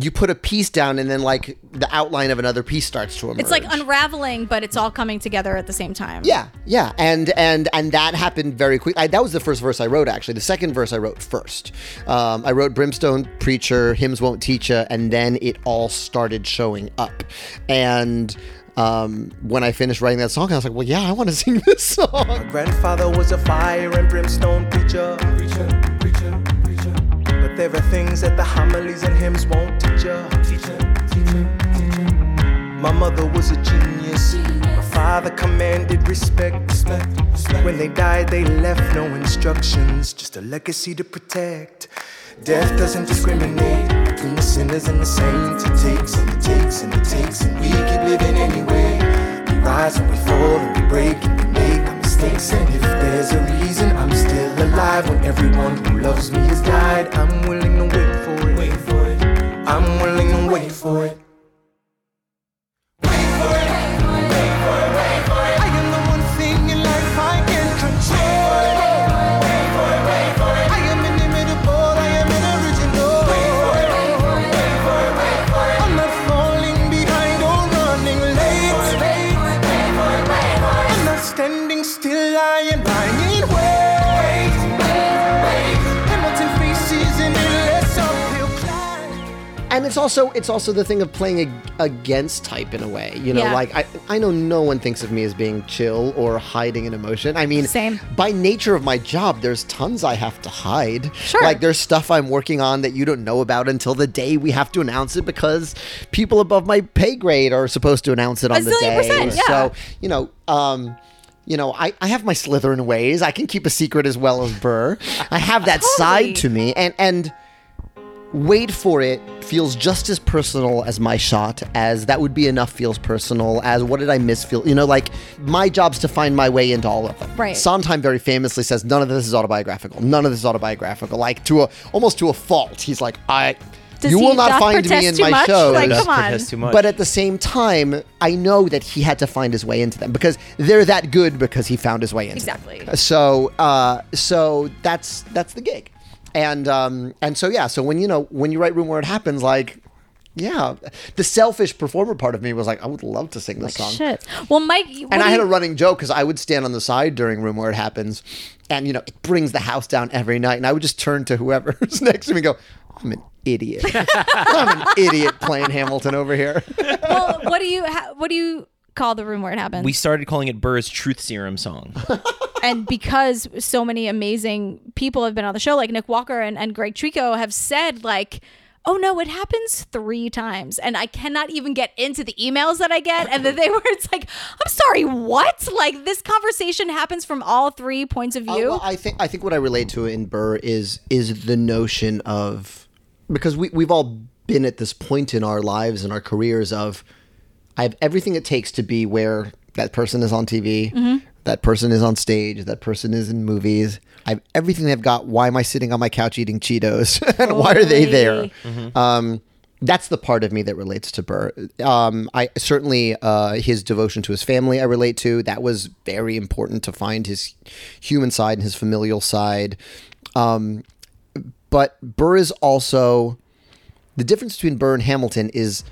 you put a piece down and then like the outline of another piece starts to emerge. It's like unraveling, but it's all coming together at the same time. Yeah. Yeah. And that happened very quickly. That was the first verse I wrote, actually. The second verse I wrote first. I wrote "Brimstone Preacher," "Hymns Won't Teach Ya," and then it all started showing up. And when I finished writing that song, I was like, well, yeah, I want to sing this song. My grandfather was a fire and brimstone preacher. There are things that the homilies and hymns won't teach ya. My mother was a genius. My father commanded respect. When they died, they left no instructions, just a legacy to protect. Death doesn't discriminate between the sinners and the saints. It takes and it takes and it takes, and we keep living anyway. We rise and we fall and we break and we make our mistakes. And if there's a reason I'm still alive when everyone who loves me has died, I'm willing to wait for it. I'm willing to wait for it. I am the one thing in life I can control. Wait for it. I am inimitable, I am an original. Wait for it. I'm not falling behind or running late. Wait for it. I'm not standing still, I am lying in wait. And it's also the thing of playing against type in a way, you know, yeah. Like I know no one thinks of me as being chill or hiding an emotion. I mean, same. By nature of my job, there's tons I have to hide. Sure. Like there's stuff I'm working on that you don't know about until the day we have to announce it because people above my pay grade are supposed to announce it on the day. Yeah. So, you know, I have my Slytherin ways. I can keep a secret as well as Burr. I have that totally. Side to me and "Wait for It" feels just as personal as my shot, as "That Would Be Enough" feels personal, as "What Did I Miss" feel, you know, like my job's to find my way into all of them. Right. Sondheim very famously says, none of this is autobiographical. Like almost to a fault. He's like, you will not find me in my shows. Like, come on. But at the same time, I know that he had to find his way into them because they're that good because he found his way into them. Exactly. So that's the gig. And so when you write "Room Where It Happens," like, yeah, the selfish performer part of me was like, I would love to sing this song. Shit. Well, Mike, and I had a running joke because I would stand on the side during "Room Where It Happens," and you know it brings the house down every night, and I would just turn to whoever's next to me and go, "I'm an idiot. I'm an idiot playing Hamilton over here." Well, what do you call the room where it happens? We started calling it Burr's Truth Serum song. And because so many amazing people have been on the show, like Nick Walker and Greg Trico have said, like, oh no, it happens 3 times. And I cannot even get into the emails that I get. And then they were, it's like, I'm sorry, what? Like, this conversation happens from all 3 points of view. Well, I think what I relate to in Burr is the notion of, because we've all been at this point in our lives and our careers of, I have everything it takes to be where that person is on TV, mm-hmm. that person is on stage, that person is in movies. I have everything they've got. Why am I sitting on my couch eating Cheetos? And why are they there? Mm-hmm. That's the part of me that relates to Burr. I certainly, his devotion to his family, I relate to. That was very important to find his human side and his familial side. But Burr is also, the difference between Burr and Hamilton is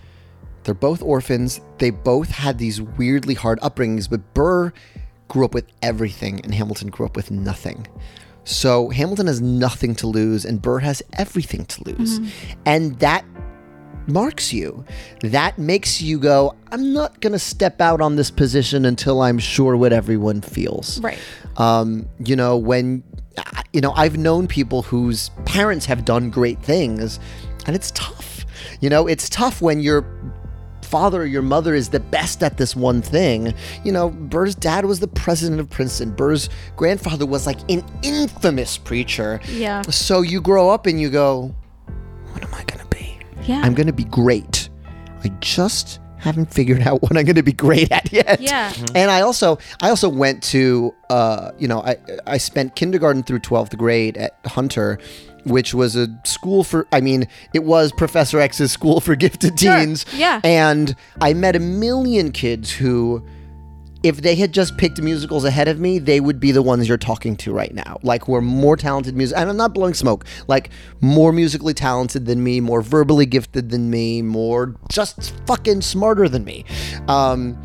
they're both orphans. They both had these weirdly hard upbringings, but Burr grew up with everything and Hamilton grew up with nothing. So Hamilton has nothing to lose and Burr has everything to lose. Mm-hmm. And that marks you. That makes you go, I'm not going to step out on this position until I'm sure what everyone feels. Right. I've known people whose parents have done great things and it's tough. You know, it's tough when you're father or your mother is the best at this one thing. You know, Burr's dad was the president of Princeton. Burr's grandfather was like an infamous preacher. Yeah. So you grow up and you go, what am I going to be? Yeah. I'm going to be great. I just haven't figured out what I'm going to be great at yet. Yeah. Mm-hmm. And I also went to, I spent kindergarten through 12th grade at Hunter, which was a school for, it was Professor X's school for gifted teens. Yeah. And I met a million kids who, if they had just picked musicals ahead of me, they would be the ones you're talking to right now. Like, who are more talented music, and I'm not blowing smoke, like more musically talented than me, more verbally gifted than me, more just fucking smarter than me. But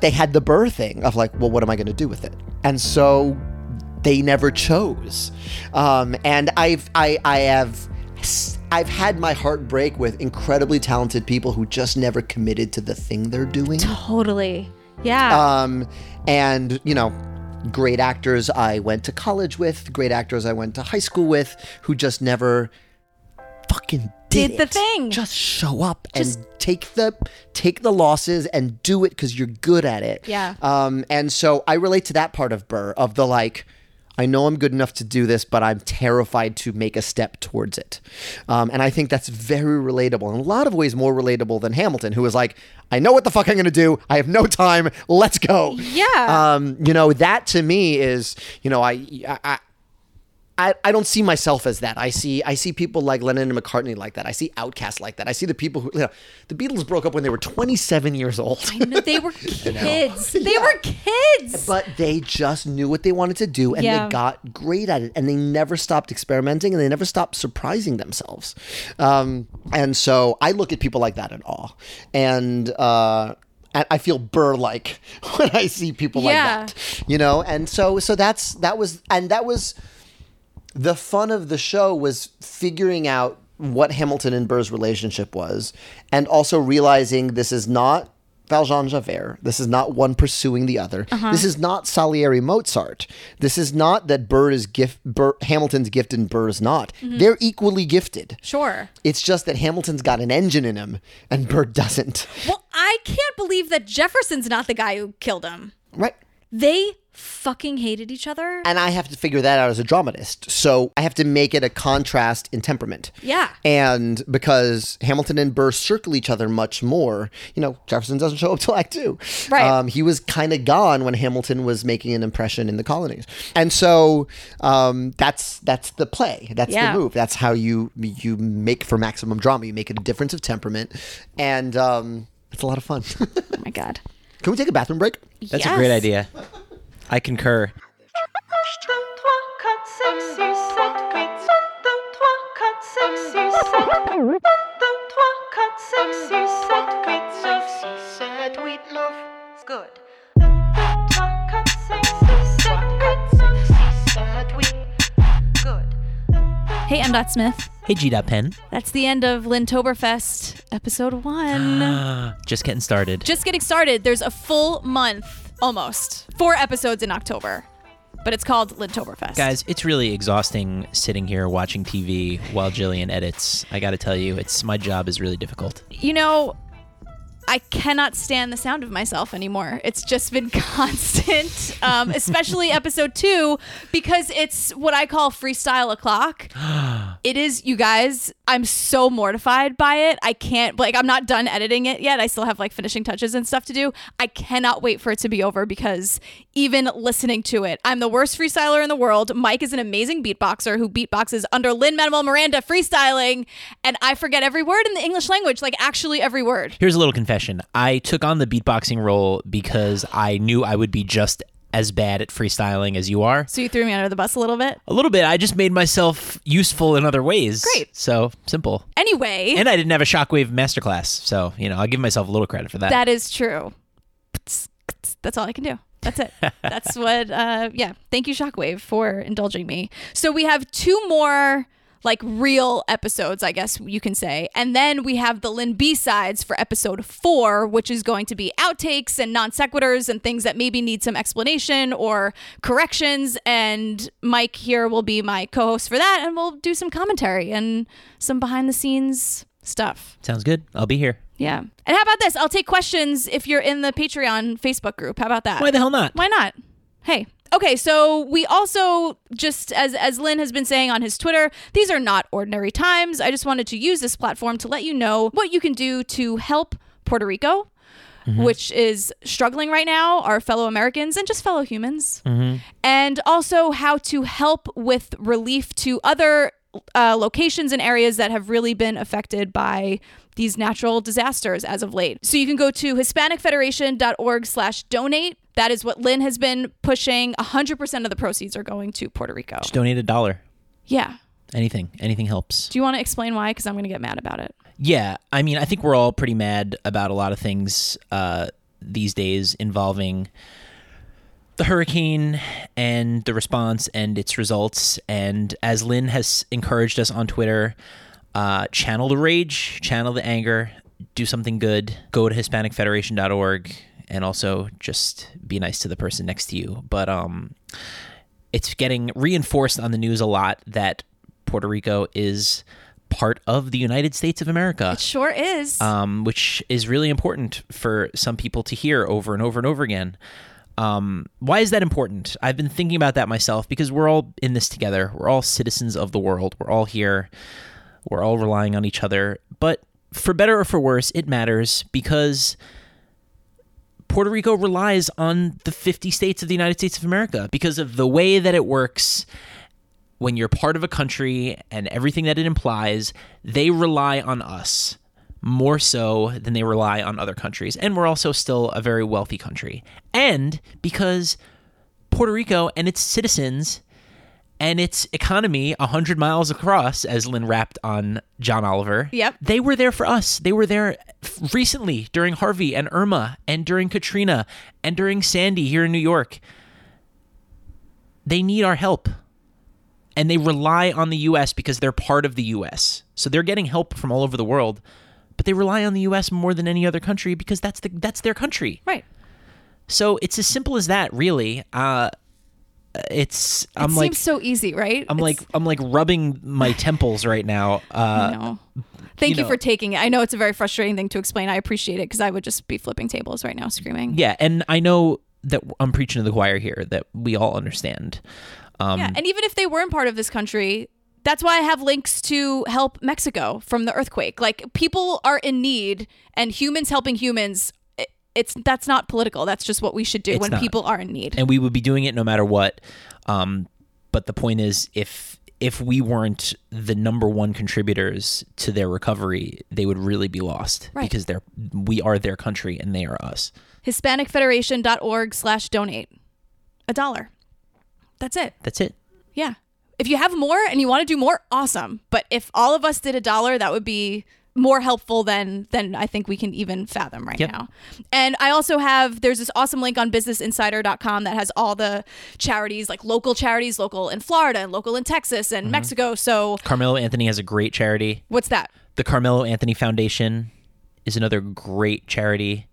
they had the Burr thing of like, well, what am I going to do with it? And so they never chose. And I've had my heart break with incredibly talented people who just never committed to the thing they're doing. Totally. Yeah. Great actors I went to college with, great actors I went to high school with, who just never fucking did the thing. Just show up and take the losses and do it because you're good at it. Yeah. And so I relate to that part of Burr, of the like, I know I'm good enough to do this, but I'm terrified to make a step towards it. And I think that's very relatable, in a lot of ways more relatable than Hamilton, who was like, I know what the fuck I'm going to do. I have no time. Let's go. Yeah. That to me is, I don't see myself as that. I see people like Lennon and McCartney like that. I see Outcasts like that. I see the people who, the Beatles broke up when they were 27 years old. I know, they were kids. They were kids. But they just knew what they wanted to do and they got great at it and they never stopped experimenting and they never stopped surprising themselves. And so I look at people like that in awe. And I feel Burr-like when I see people like that. And so that was the fun of the show, was figuring out what Hamilton and Burr's relationship was, and also realizing this is not Valjean Javert. This is not one pursuing the other. Uh-huh. This is not Salieri Mozart. This is not that Hamilton's gifted and Burr's not. Mm-hmm. They're equally gifted. Sure. It's just that Hamilton's got an engine in him and Burr doesn't. Well, I can't believe that Jefferson's not the guy who killed him. Right. They fucking hated each other. And I have to figure that out as a dramatist. So I have to make it a contrast in temperament. Yeah. And because Hamilton and Burr circle each other much more, Jefferson doesn't show up till Act 2. Right. He was kind of gone when Hamilton was making an impression in the colonies. And so that's the play. That's the move. That's how you make for maximum drama. You make it a difference of temperament. And it's a lot of fun. Oh my God. Can we take a bathroom break? That's a great idea. I concur. Hey, M. Smith. Hey, G. Penn. That's the end of Lintoberfest episode 1. Just getting started. There's a full month. Almost. 4 episodes in October. but it's called Lidtoberfest. Guys, it's really exhausting sitting here watching TV while Jillian edits. I got to tell you, it's my job is really difficult. You know, I cannot stand the sound of myself anymore. It's just been constant, especially episode 2, because it's what I call freestyle o'clock. It is, you guys, I'm so mortified by it. I can't, like, I'm not done editing it yet. I still have, like, finishing touches and stuff to do. I cannot wait for it to be over because even listening to it, I'm the worst freestyler in the world. Mike is an amazing beatboxer who beatboxes under Lin-Manuel Miranda freestyling, and I forget every word in the English language, like, actually every word. Here's a little confession. I took on the beatboxing role because I knew I would be just as bad at freestyling as you are. So you threw me under the bus a little bit? A little bit. I just made myself useful in other ways. Great. So simple. Anyway. And I didn't have a Shockwave masterclass. So, you know, I'll give myself a little credit for that. That is true. That's all I can do. That's it. That's what, yeah. Thank you, Shockwave, for indulging me. So we have two more, like, real episodes, I guess you can say. And then we have the Lin B-sides for episode 4, which is going to be outtakes and non sequiturs and things that maybe need some explanation or corrections. And Mike here will be my co-host for that. And we'll do some commentary and some behind the scenes stuff. Sounds good. I'll be here. Yeah. And how about this? I'll take questions if you're in the Patreon Facebook group. How about that? Why the hell not? Why not? Hey. Okay, so we also, just as Lin has been saying on his Twitter, these are not ordinary times. I just wanted to use this platform to let you know what you can do to help Puerto Rico, which is struggling right now, our fellow Americans and just fellow humans, and also how to help with relief to other locations and areas that have really been affected by these natural disasters as of late. So you can go to HispanicFederation.org/donate. That is what Lin has been pushing. 100% of the proceeds are going to Puerto Rico. Just donate $1. Yeah. Anything. Anything helps. Do you want to explain why? Because I'm going to get mad about it. Yeah. I mean, I think we're all pretty mad about a lot of things these days involving the hurricane and the response and its results. And as Lin has encouraged us on Twitter, channel the rage, channel the anger, do something good. Go to HispanicFederation.org. And also just be nice to the person next to you. But it's getting reinforced on the news a lot that Puerto Rico is part of the United States of America. It sure is. Which is really important for some people to hear over and over and over again. Why is that important? I've been thinking about that myself because we're all in this together. We're all citizens of the world. We're all here. We're all relying on each other. But for better or for worse, it matters because Puerto Rico relies on the 50 states of the United States of America because of the way that it works. When you're part of a country and everything that it implies, they rely on us more so than they rely on other countries. And we're also still a very wealthy country. And because Puerto Rico and its citizens and its economy 100 miles across, as Lin rapped on John Oliver. Yep. They were there for us. They were there recently during Harvey and Irma and during Katrina and during Sandy here in New York. They need our help. And they rely on the U.S. because they're part of the U.S. So they're getting help from all over the world. But they rely on the U.S. more than any other country because that's their country. Right. So it's as simple as that, really. It seems so easy, right? I'm like rubbing my temples right now. Thank you for taking it. I know it's a very frustrating thing to explain. I appreciate it because I would just be flipping tables right now, screaming. Yeah, and I know that I'm preaching to the choir here. That we all understand. Yeah, and even if they weren't part of this country, that's why I have links to help Mexico from the earthquake. Like, people are in need, and humans helping humans. That's not political. That's just what we should do people are in need. And we would be doing it no matter what. But the point is, if we weren't the number one contributors to their recovery, they would really be lost. Right. Because we are their country and they are us. HispanicFederation.org/donate. $1. That's it. That's it. Yeah. If you have more and you want to do more, awesome. But if all of us did $1, that would be more helpful than I think we can even fathom right now. And I also have, there's this awesome link on businessinsider.com that has all the charities, like local charities, local in Florida and local in Texas and Mexico. So Carmelo Anthony has a great charity. What's that? The Carmelo Anthony Foundation is another great charity.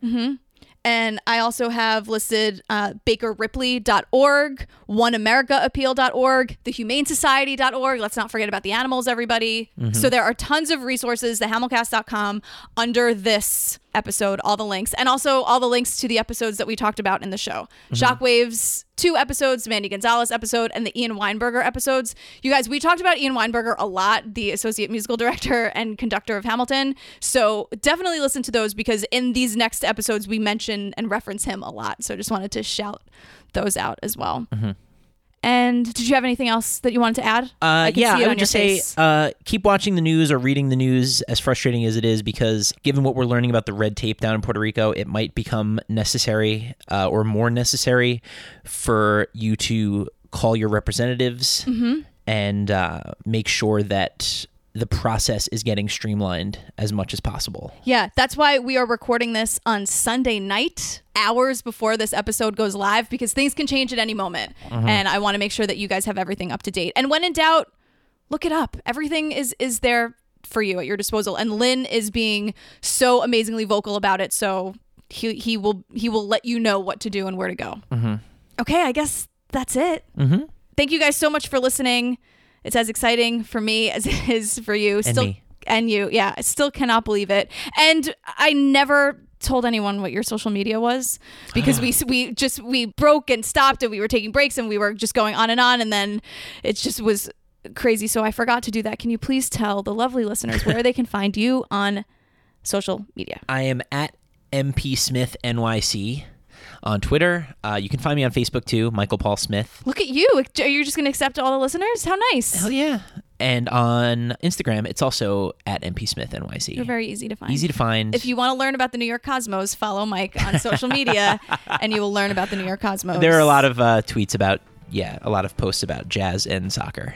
And I also have listed BakerRipley.org, OneAmericaAppeal.org, TheHumaneSociety.org. Let's not forget about the animals, everybody. Mm-hmm. So there are tons of resources, thehamilcast.com, under this episode, all the links. And also all the links to the episodes that we talked about in the show. Mm-hmm. Shockwave's 2 episodes, Mandy Gonzalez episode, and the Ian Weinberger episodes. You guys, we talked about Ian Weinberger a lot, the associate musical director and conductor of Hamilton. So definitely listen to those, because in these next episodes, we mention and reference him a lot. So just wanted to shout those out as well. Mm-hmm. And did you have anything else that you wanted to add? I would just say keep watching the news or reading the news, as frustrating as it is, because given what we're learning about the red tape down in Puerto Rico, it might become necessary or more necessary for you to call your representatives mm-hmm. and make sure that the process is getting streamlined as much as possible. Yeah, that's why we are recording this on Sunday night, hours before this episode goes live, because things can change at any moment. Mm-hmm. And I want to make sure that you guys have everything up to date. And when in doubt, look it up. Everything is there for you at your disposal. And Lin is being so amazingly vocal about it. So he will let you know what to do and where to go. Mm-hmm. Okay, I guess that's it. Mm-hmm. Thank you guys so much for listening. It's as exciting for me as it is for you. Still, and me. And you. Yeah, I still cannot believe it. And I never told anyone what your social media was, because we broke and stopped, and we were taking breaks, and we were just going on. And then it just was crazy. So I forgot to do that. Can you please tell the lovely listeners where they can find you on social media? I am at mpsmithnyc. On Twitter, you can find me on Facebook too, Michael Paul Smith. Look at you. Are you just going to accept all the listeners? How nice. Hell yeah. And on Instagram, it's also at mpsmithnyc. You're very easy to find. Easy to find. If you want to learn about the New York Cosmos, follow Mike on social media and you will learn about the New York Cosmos. There are a lot of tweets about, a lot of posts about jazz and soccer.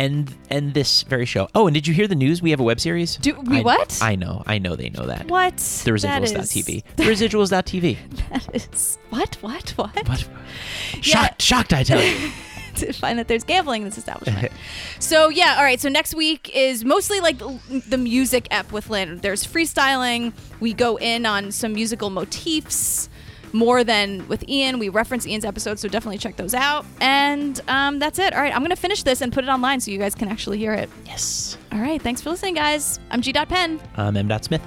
And this very show. Oh, and did you hear the news? We have a web series. What? I know they know that. What? The Residuals.tv. The Residuals.tv. That is... What? Yeah. Shocked, I tell you. To find that there's gambling in this establishment. So, yeah, all right. So next week is mostly like the music ep with Lin. There's freestyling. We go in on some musical motifs. More than with Ian. We reference Ian's episode, so definitely check those out. And that's it. All right, I'm going to finish this and put it online so you guys can actually hear it. Yes. All right, thanks for listening, guys. I'm G.Penn. I'm M.Smith.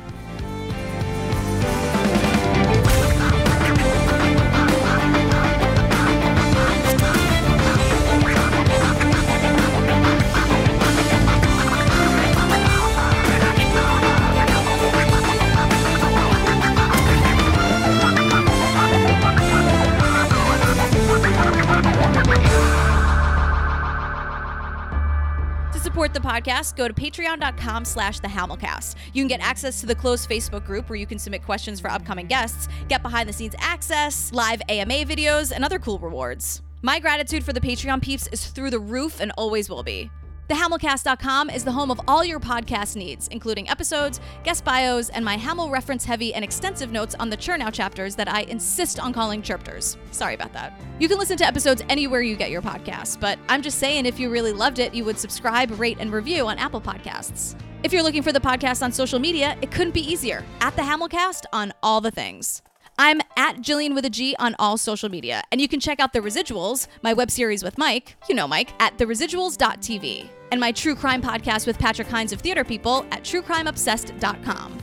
Support the podcast, go to patreon.com/thehamilcast. You can get access to the closed Facebook group where you can submit questions for upcoming guests, get behind-the-scenes access, live AMA videos, and other cool rewards. My gratitude for the Patreon peeps is through the roof and always will be. Thehamilcast.com is the home of all your podcast needs, including episodes, guest bios, and my Hamil reference-heavy and extensive notes on the Chernow chapters that I insist on calling chirpters. Sorry about that. You can listen to episodes anywhere you get your podcasts, but I'm just saying if you really loved it, you would subscribe, rate, and review on Apple Podcasts. If you're looking for the podcast on social media, it couldn't be easier. At the Hamilcast on all the things. I'm at Jillian with a G on all social media, and you can check out The Residuals, my web series with Mike, Mike, at theresiduals.tv, and my true crime podcast with Patrick Hines of Theater People at truecrimeobsessed.com.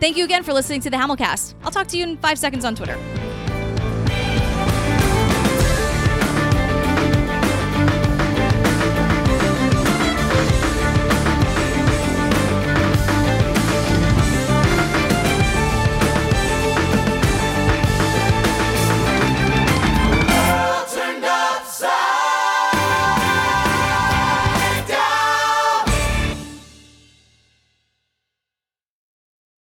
Thank you again for listening to the Hamilcast. I'll talk to you in 5 seconds on Twitter.